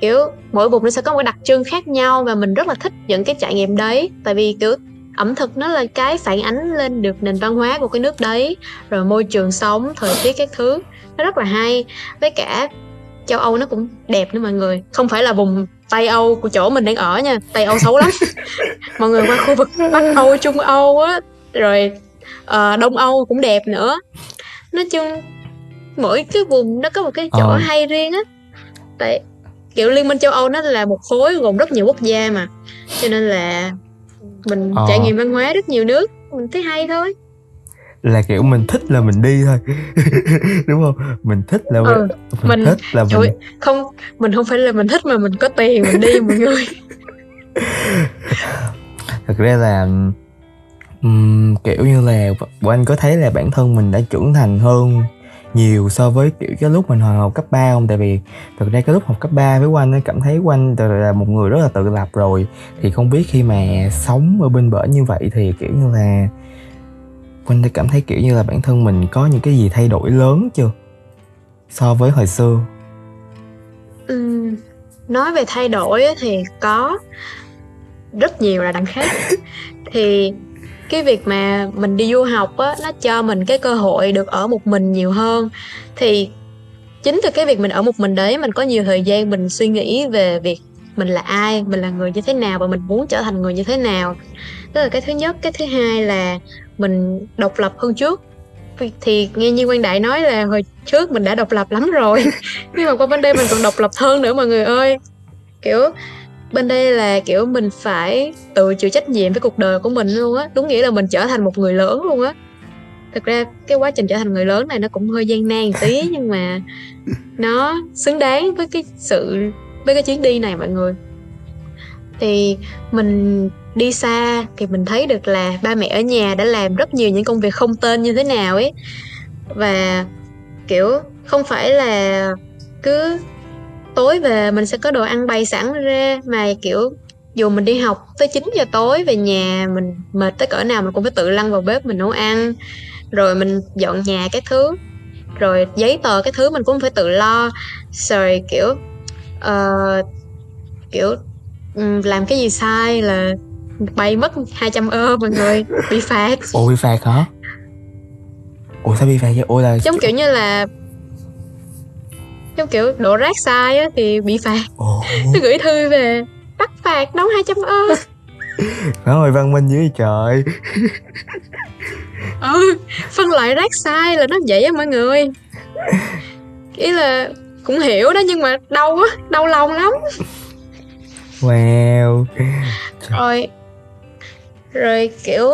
kiểu mỗi vùng nó sẽ có một cái đặc trưng khác nhau. Và mình rất là thích những cái trải nghiệm đấy, tại vì kiểu ẩm thực nó là cái phản ánh lên được nền văn hóa của cái nước đấy, rồi môi trường sống, thời tiết các thứ, nó rất là hay. Với cả châu Âu nó cũng đẹp nữa mọi người, không phải là vùng Tây Âu của chỗ mình đang ở nha, Tây Âu xấu lắm. Mọi người qua khu vực Bắc Âu, Trung Âu á, rồi uh, Đông Âu cũng đẹp nữa. Nói chung mỗi cái vùng nó có một cái chỗ ờ. hay riêng á. Tại kiểu Liên minh châu Âu nó là một khối gồm rất nhiều quốc gia mà, cho nên là mình ờ. trải nghiệm văn hóa rất nhiều nước, mình thấy hay thôi. Là kiểu mình thích là mình đi thôi. Đúng không? Mình thích là ừ. mình, mình thích là trời, mình không mình không phải là mình thích mà mình có tiền mình đi mọi người. Thật ra là um, kiểu như là Quỳnh có thấy là bản thân mình đã trưởng thành hơn nhiều so với kiểu cái lúc mình hồi học cấp ba không? Tại vì thật ra cái lúc học cấp ba với Quỳnh cảm thấy Quỳnh là một người rất là tự lập rồi. Thì không biết khi mà sống ở bên bển như vậy thì kiểu như là Quỳnh đã cảm thấy kiểu như là bản thân mình có những cái gì thay đổi lớn chưa so với hồi xưa? Ừ, nói về thay đổi thì có rất nhiều là đằng khác. Thì cái việc mà mình đi du học á, nó cho mình cái cơ hội được ở một mình nhiều hơn. Thì chính từ cái việc mình ở một mình đấy, mình có nhiều thời gian mình suy nghĩ về việc mình là ai, mình là người như thế nào và mình muốn trở thành người như thế nào. Đó là cái thứ nhất. Cái thứ hai là mình độc lập hơn trước. Thì nghe như Quang Đại nói là hồi trước mình đã độc lập lắm rồi. Nhưng mà qua bên đây mình còn độc lập hơn nữa mọi người ơi. Kiểu bên đây là kiểu mình phải tự chịu trách nhiệm với cuộc đời của mình luôn á. Đúng nghĩa là mình trở thành một người lớn luôn á. Thực ra cái quá trình trở thành người lớn này nó cũng hơi gian nan một tí, nhưng mà nó xứng đáng với cái sự với cái chuyến đi này mọi người. Thì mình đi xa thì mình thấy được là ba mẹ ở nhà đã làm rất nhiều những công việc không tên như thế nào ấy. Và kiểu không phải là cứ tối về mình sẽ có đồ ăn bày sẵn ra, mà kiểu dù mình đi học tới chín giờ tối về nhà mình mệt tới cỡ nào mình cũng phải tự lăn vào bếp mình nấu ăn, rồi mình dọn nhà các thứ, rồi giấy tờ các thứ mình cũng phải tự lo. Rồi kiểu uh, kiểu làm cái gì sai là bay mất hai trăm euro mọi người, bị phạt. Ủa bị phạt hả? Ủa sao bị phạt vậy? Ủa là giống kiểu như là giống kiểu đổ rác sai á thì bị phạt. Ủa. Nó gửi thư về bắt phạt đóng hai trăm euro. Nói văn minh dưới trời. Ừ, phân loại rác sai là nó vậy á mọi người. Ý là cũng hiểu đó nhưng mà đau á, đau lòng lắm. Wow. Rồi, rồi kiểu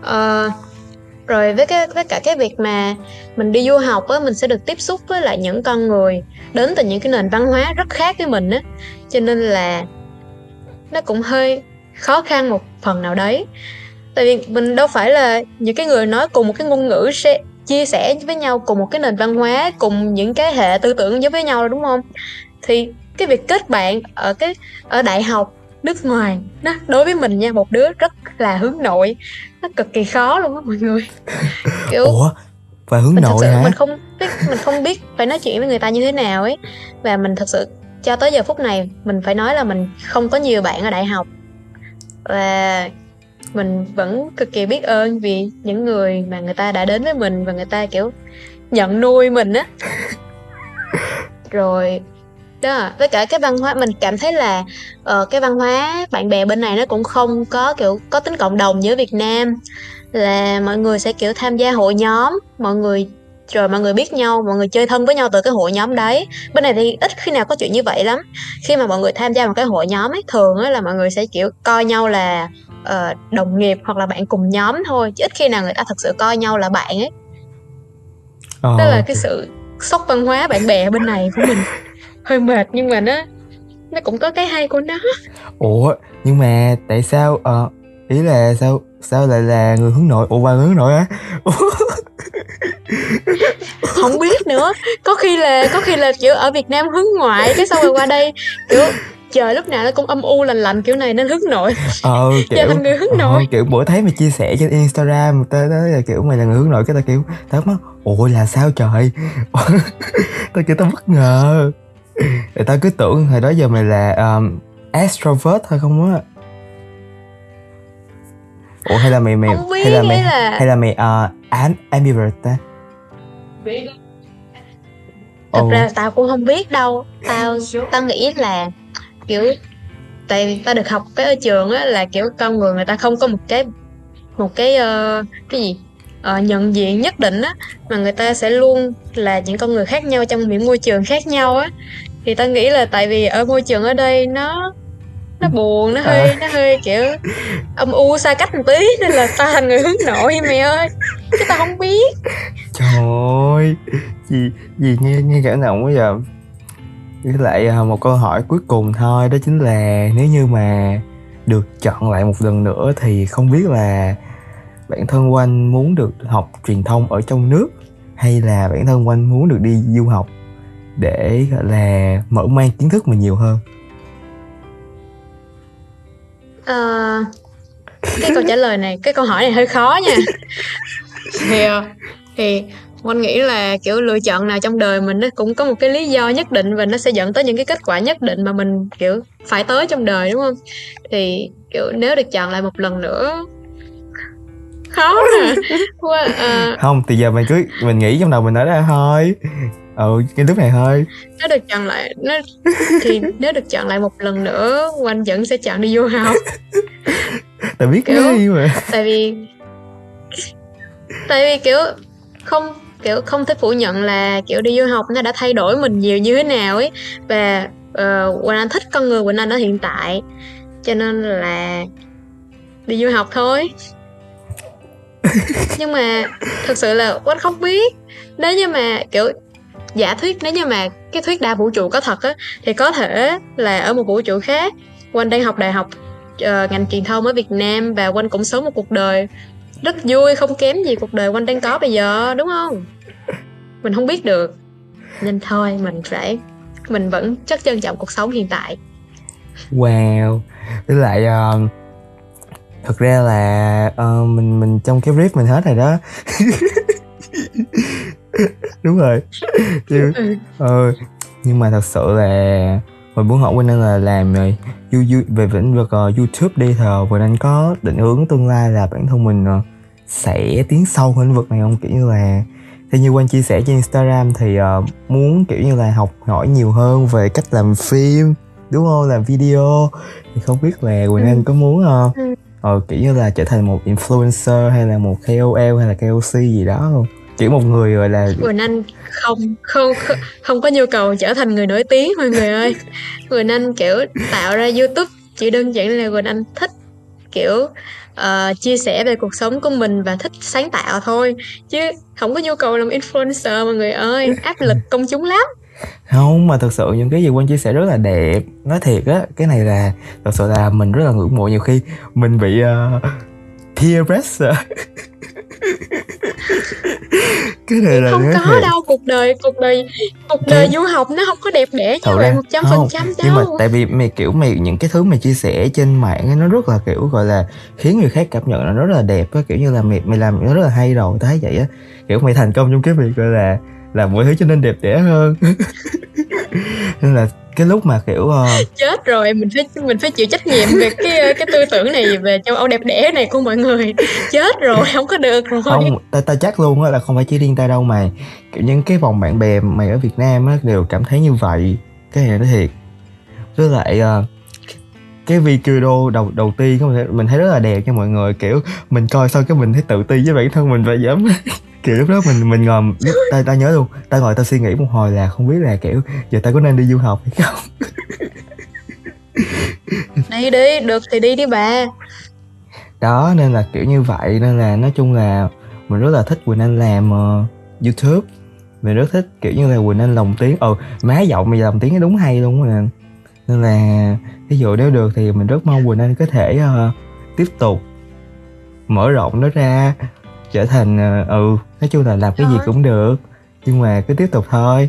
uh, rồi với cái với cả cái việc mà mình đi du học á, mình sẽ được tiếp xúc với lại những con người đến từ những cái nền văn hóa rất khác với mình á, cho nên là nó cũng hơi khó khăn một phần nào đấy. Tại vì mình đâu phải là những cái người nói cùng một cái ngôn ngữ sẽ chia sẻ với nhau, cùng một cái nền văn hóa, cùng những cái hệ tư tưởng giống với nhau rồi, đúng không? Thì cái việc kết bạn ở cái ở đại học nước ngoài nó đối với mình nha, một đứa rất là hướng nội, nó cực kỳ khó luôn á mọi người. Kiểu ủa và hướng nội hả? Mình không biết, mình không biết phải nói chuyện với người ta như thế nào ấy. Và mình thật sự cho tới giờ phút này mình phải nói là mình không có nhiều bạn ở đại học, và mình vẫn cực kỳ biết ơn vì những người mà người ta đã đến với mình và người ta kiểu nhận nuôi mình á. Rồi đó, với cả cái văn hóa mình cảm thấy là uh, cái văn hóa bạn bè bên này nó cũng không có kiểu có tính cộng đồng như ở Việt Nam, là mọi người sẽ kiểu tham gia hội nhóm, mọi người rồi mọi người biết nhau, mọi người chơi thân với nhau từ cái hội nhóm đấy. Bên này thì ít khi nào có chuyện như vậy lắm. Khi mà mọi người tham gia một cái hội nhóm ấy, thường ấy là mọi người sẽ kiểu coi nhau là uh, đồng nghiệp hoặc là bạn cùng nhóm thôi, chứ ít khi nào người ta thật sự coi nhau là bạn ấy. Oh. Đó là cái sự sốc văn hóa bạn bè bên này của mình. Hơi mệt nhưng mà nó nó cũng có cái hay của nó. Ủa nhưng mà tại sao uh, ý là sao sao lại là người hướng nội? Ủa qua người hướng nội á? Không biết nữa, có khi là có khi là kiểu ở Việt Nam hướng ngoại, cái xong rồi qua đây kiểu trời lúc nào nó cũng âm u lành lành kiểu này nên hướng nội. Ờ kiểu giờ thành người hướng nội. Ờ, kiểu bữa thấy mày chia sẻ trên Instagram tao đó là kiểu mày là người hướng nội, cái tao kiểu tao mất ủa là sao trời. Tao kiểu tao bất ngờ. Để tao cứ tưởng hồi đó giờ mày là um, extrovert thôi không á. Ủa hay là mày mày biết, hay là mày hay là, hay là mày uh, ambivert ta? Thật oh. ra tao cũng không biết đâu. Tao tao nghĩ là kiểu tại vì tao được học cái ở trường á là kiểu con người người ta không có một cái một cái uh, cái gì uh, nhận diện nhất định á, mà người ta sẽ luôn là những con người khác nhau trong những môi trường khác nhau á. Thì tao nghĩ là tại vì ở môi trường ở đây nó nó buồn, nó hơi à. nó hơi kiểu âm u xa cách một tí nên là tao thành người hướng nội mày ơi, chứ tao không biết. Trời ơi, gì gì nghe nghe cảm động quá giờ. Với lại một câu hỏi cuối cùng thôi, đó chính là nếu như mà được chọn lại một lần nữa thì không biết là bản thân Quỳnh muốn được học truyền thông ở trong nước hay là bản thân Quỳnh muốn được đi du học để gọi là mở mang kiến thức mình nhiều hơn? À, cái câu trả lời này, cái câu hỏi này hơi khó nha. Thì, thì Quỳnh nghĩ là kiểu lựa chọn nào trong đời mình nó cũng có một cái lý do nhất định và nó sẽ dẫn tới những cái kết quả nhất định mà mình kiểu phải tới trong đời, đúng không? Thì kiểu nếu được chọn lại một lần nữa khó nè. À, không thì giờ mình cứ mình nghĩ trong đầu mình nói ra thôi. Ừ cái lúc này thôi. Nếu được chọn lại nó thì nếu được chọn lại một lần nữa Quỳnh vẫn sẽ chọn đi du học. Tại biết kiểu, cái gì mà. Tại vì tại vì kiểu không kiểu không thể phủ nhận là kiểu đi du học nó đã thay đổi mình nhiều như thế nào ấy, và uh, Quỳnh Anh thích con người Quỳnh Anh ở hiện tại cho nên là đi du học thôi. Nhưng mà thật sự là Quỳnh không biết, nếu như mà kiểu giả thuyết nếu như mà cái thuyết đa vũ trụ có thật á thì có thể là ở một vũ trụ khác Quỳnh đang học đại học uh, ngành truyền thông ở Việt Nam và Quỳnh cũng sống một cuộc đời rất vui không kém gì cuộc đời Quỳnh đang có bây giờ, đúng không? Mình không biết được nên thôi mình phải mình vẫn rất trân trọng cuộc sống hiện tại. Wow, với lại uh, thật ra là uh, mình mình trong cái brief mình hết rồi đó. Đúng rồi. Chứ, ừ. Nhưng mà thật sự là mình muốn hỏi Quỳnh Anh là làm rồi you, you, về lĩnh vực uh, YouTube đi thờ Quỳnh Anh có định hướng tương lai là bản thân mình uh, sẽ tiến sâu vào lĩnh vực này không, kiểu như là theo như Quỳnh chia sẻ trên Instagram thì uh, muốn kiểu như là học hỏi nhiều hơn về cách làm phim, đúng không, làm video, thì không biết là Quỳnh Anh ừ. có muốn uh, ừ. uh, kiểu như là trở thành một influencer hay là một K O L hay là K O C gì đó không? Chỉ một người gọi là Quỳnh Anh không không không có nhu cầu trở thành người nổi tiếng mọi người ơi. Quỳnh Anh kiểu tạo ra YouTube chỉ đơn giản là Quỳnh Anh thích kiểu uh, chia sẻ về cuộc sống của mình và thích sáng tạo thôi, chứ không có nhu cầu làm influencer mọi người ơi, áp lực công chúng lắm. Không, mà thật sự những cái gì Quỳnh chia sẻ rất là đẹp, nói thiệt á, cái này là thật sự là mình rất là ngưỡng mộ, nhiều khi mình bị uh, peer pressure. Cái này là không có này. Đâu cuộc đời cuộc đời cuộc đời du học nó không có đẹp đẽ như vậy một trăm phần trăm đâu, nhưng mà tại vì mày kiểu mày những cái thứ mày chia sẻ trên mạng ấy, nó rất là kiểu gọi là khiến người khác cảm nhận là nó rất là đẹp á, kiểu như là mày mày làm nó rất là hay rồi, tao thấy vậy á, kiểu mày thành công trong cái việc gọi là làm mọi thứ cho nên đẹp đẽ hơn. Nên là cái lúc mà kiểu uh... chết rồi mình phải mình phải chịu trách nhiệm về cái cái tư tưởng này về châu Âu đẹp đẽ này của mọi người, chết rồi không có được rồi. Không, ta ta chắc luôn á là không phải chỉ riêng ta đâu mày, kiểu những cái vòng bạn bè mày ở Việt Nam á đều cảm thấy như vậy, cái này nó thiệt. Với lại uh, cái video đầu đầu tiên mình thấy, mình thấy rất là đẹp cho mọi người, kiểu mình coi xong cái mình thấy tự ti với bản thân mình và dám Kiểu lúc đó mình mình ngồi ta, ta nhớ luôn, ta ngồi ta suy nghĩ một hồi là không biết là kiểu giờ ta có nên đi du học hay không. Đi đi, được thì đi đi bà. Đó, nên là kiểu như vậy. Nên là nói chung là mình rất là thích Quỳnh Anh làm uh, YouTube. Mình rất thích kiểu như là Quỳnh Anh lồng tiếng. Ừ, má giọng mày lồng tiếng đúng hay luôn mà. Nên là ví dụ nếu được thì mình rất mong Quỳnh Anh có thể uh, tiếp tục mở rộng nó ra, trở thành uh, ừ nói chung là làm cái gì cũng được, nhưng mà cứ tiếp tục thôi.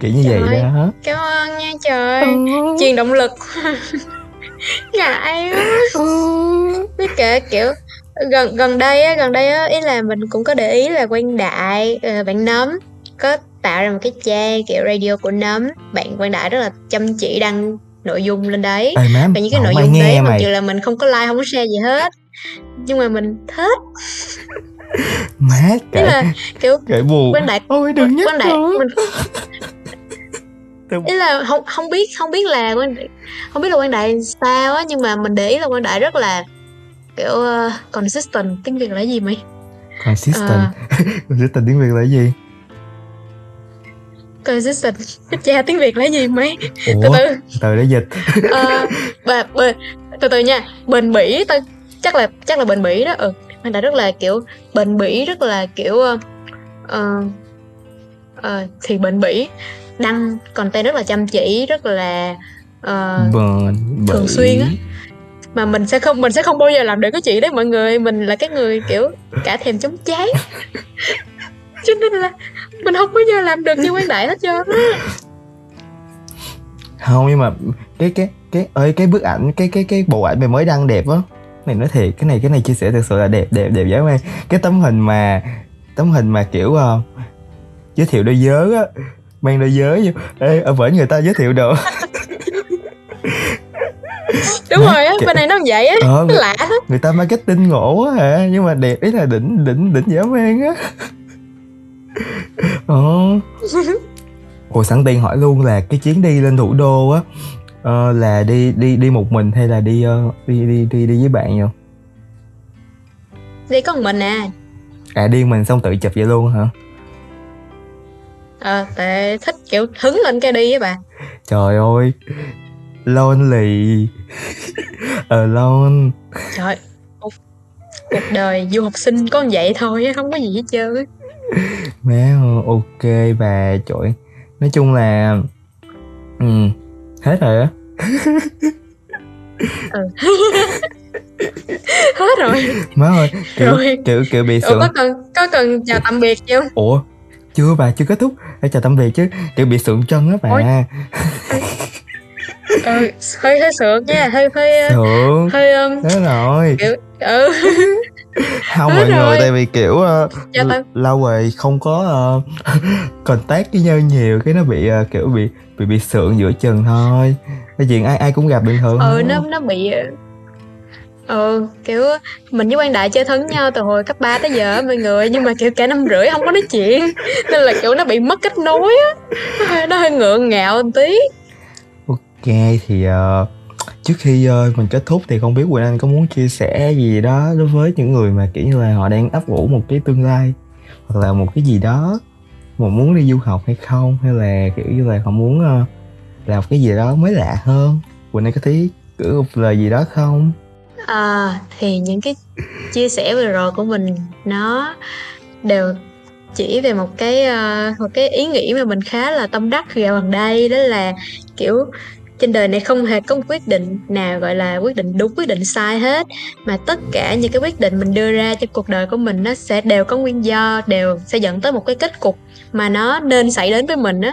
Kiểu như trời vậy ơi. Đó, cảm ơn nha trời. Ừ, truyền động lực. Ngại quá. Ừ, biết kệ kiểu gần gần đây á gần đây á ý là mình cũng có để ý là Quang Đại, bạn Nấm có tạo ra một cái trang kiểu radio của Nấm. Bạn Quang Đại rất là chăm chỉ đăng nội dung lên đấy. Ê, má, và những cái nội dung đấy mặc dù là mình không có like, không có share gì hết, nhưng mà mình thích. Má kệ là kiểu kệ buồn. Quang Đại, ôi đừng nhắc Quang Đại mình ý là không không biết không biết là Quang Đại, không biết là Quang Đại sao á, nhưng mà mình để ý là Quang Đại rất là kiểu uh, consistent. Tiếng Việt là gì mày? Consistent uh, consistent tiếng Việt là gì? Consistent cha tiếng Việt là gì mấy? Ủa, từ từ từ để dịch. uh, bà, bà, từ từ nha bền bỉ ta, chắc là chắc là bền bỉ đó. Ừ, mình đã rất là kiểu bền bỉ, rất là kiểu uh, uh, thì bền bỉ đăng content rất là chăm chỉ, rất là uh, bền, thường xuyên á. Mà mình sẽ không mình sẽ không bao giờ làm được cái chuyện đấy mọi người. Mình là cái người kiểu cả thèm chống cháy. Cho nên là mình không bao giờ làm được như Quang Đại hết trơn. Không, nhưng mà cái cái cái ơi cái bức ảnh cái cái cái bộ ảnh mày mới đăng đẹp á. Này nói thiệt, cái này cái này chia sẻ thật sự là đẹp đẹp đẹp dễ mê. Cái tấm hình mà tấm hình mà kiểu uh, giới thiệu đôi giới á, mang đôi giới vô. Ê, ở bển người ta giới thiệu đồ. Đúng má, rồi á, bên này nó vậy á, ờ, nó lạ lắm. Người ta marketing ngộ quá hả, nhưng mà đẹp, ý là đỉnh đỉnh đỉnh dã man á. Ồ. Ồ, sẵn tiện hỏi luôn là cái chuyến đi lên thủ đô á, uh, là đi đi đi một mình hay là đi uh, đi đi đi đi với bạn vậy? Đi có một mình à. À, đi mình xong tự chụp vậy luôn hả? Ờ, à, tại thích kiểu hứng lên cái đi với bà. Trời ơi. Lonely. Alone. Trời, cuộc đời du học sinh có vậy thôi, không có gì hết trơn á. Má, ok bà, trời. Nói chung là ừ, hết rồi á. Ừ. Hết rồi. Má ơi, kiểu, rồi. kiểu, kiểu bị sượng. Ủa, có cần, có cần chào tạm biệt không? Ủa, chưa bà, chưa kết thúc. Phải chào tạm biệt chứ, kiểu bị sượng chân á bà. Ôi. Ừ, hơi hơi sượng nha, hơi hơi sượng. Hơi um, thế rồi. Kiểu, ừ. Không mọi người, tại vì kiểu uh, dạ, l- lâu rồi không có uh, contact với nhau nhiều, cái nó bị uh, kiểu bị bị bị sượng giữa chừng thôi. Cái chuyện ai ai cũng gặp bình thường. Ừ, nó nó bị ừ kiểu mình với Quang Đại chơi thân nhau từ hồi cấp ba tới giờ mọi người, nhưng mà kiểu cả năm rưỡi không có nói chuyện, nên là kiểu nó bị mất kết nối á, nó, nó hơi ngượng ngạo một tí. Ok, thì uh, trước khi uh, mình kết thúc thì không biết Quỳnh Anh có muốn chia sẻ gì đó đối với những người mà kiểu như là họ đang ấp ủ một cái tương lai, hoặc là một cái gì đó mà muốn đi du học hay không, hay là kiểu như là họ muốn uh, làm cái gì đó mới lạ hơn. Quỳnh Anh có thấy cử một lời gì đó không? À, thì những cái chia sẻ vừa rồi của mình nó đều chỉ về một cái, uh, một cái ý nghĩ mà mình khá là tâm đắc gần gần đây, đó là kiểu trên đời này không hề có một quyết định nào gọi là quyết định đúng, quyết định sai hết, mà tất cả những cái quyết định mình đưa ra trong cuộc đời của mình nó sẽ đều có nguyên do, đều sẽ dẫn tới một cái kết cục mà nó nên xảy đến với mình á.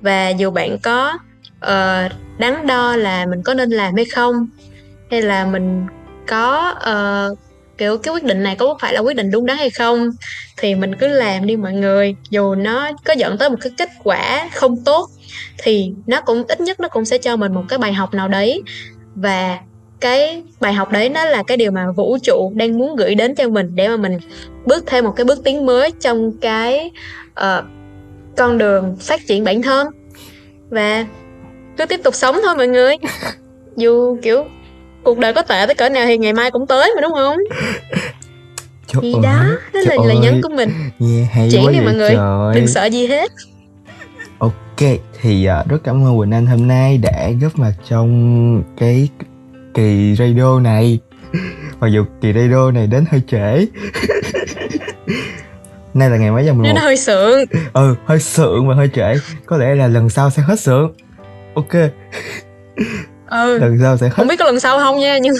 Và dù bạn có uh, đắn đo là mình có nên làm hay không, hay là mình có uh, kiểu cái quyết định này có phải là quyết định đúng đắn hay không, thì mình cứ làm đi mọi người. Dù nó có dẫn tới một cái kết quả không tốt thì nó cũng ít nhất nó cũng sẽ cho mình một cái bài học nào đấy, và cái bài học đấy nó là cái điều mà vũ trụ đang muốn gửi đến cho mình, để mà mình bước thêm một cái bước tiến mới trong cái uh, con đường phát triển bản thân. Và cứ tiếp tục sống thôi mọi người. Dù kiểu cuộc đời có tệ tới cỡ nào thì ngày mai cũng tới mà, đúng không? Trời thì ơi, đó, đó là ơi. Lời nhắn của mình. Yeah, hay chuyển đi mọi người, trời. Đừng sợ gì hết. Ok, thì uh, rất cảm ơn Quỳnh Anh hôm nay đã góp mặt trong cái kỳ radio này. Mặc dù kỳ radio này đến hơi trễ. Nay là ngày mấy giờ mười một? Nó hơi sượng. Ừ, hơi sượng và hơi trễ. Có lẽ là lần sau sẽ hết sượng. Ok. Ừ. Lần sau sẽ hết. Không biết có lần sau không nha, nhưng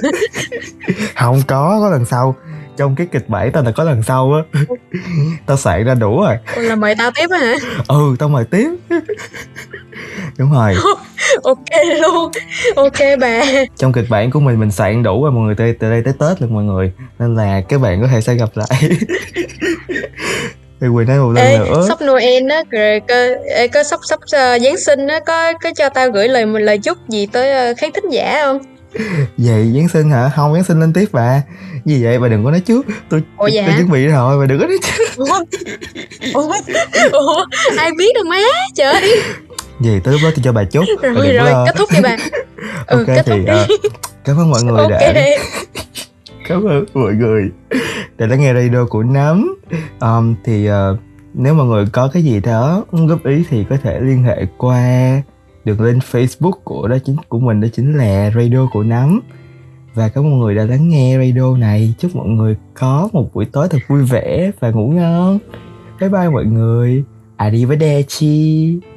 không có, có lần sau. Trong cái kịch bản tao là có lần sau á. Tao soạn ra đủ rồi. Còn là mời tao tiếp á hả? Ừ, tao mời tiếp. Đúng rồi. Ok luôn. Ok bà. Trong kịch bản của mình mình soạn đủ rồi mọi người, từ, từ đây tới Tết luôn mọi người. Nên là các bạn có thể sẽ gặp lại. Thì Quỳnh nói một lần Ê, nữa. Sắp Noel á, rồi có, có sắp sắp uh, Giáng sinh á, có có cho tao gửi lời một lời chúc gì tới uh, khán thính giả không? Vậy Giáng sinh hả? Không, Giáng sinh lên tiếp bà. Gì vậy? Bà đừng có nói trước. Tôi, Ủa dạ? Tôi chuẩn bị rồi, bà đừng có nói trước. Ủa? Ủa? Ủa? Ai biết đâu má, trời. Vậy tới lúc đó tôi cho bà chốt. Rồi, bà rồi, có... kết thúc đi bà. Ừ, okay, kết thúc thì, đi. Uh, cảm ơn mọi người okay. đã... Cảm ơn mọi người đã lắng nghe radio của Nấm. Um, thì uh, nếu mọi người có cái gì đó góp ý thì có thể liên hệ qua đường link Facebook của đó chính của mình, đó chính là radio của Nấm. Và cảm ơn mọi người đã lắng nghe radio này. Chúc mọi người có một buổi tối thật vui vẻ và ngủ ngon. Bye bye mọi người. Arrivederci.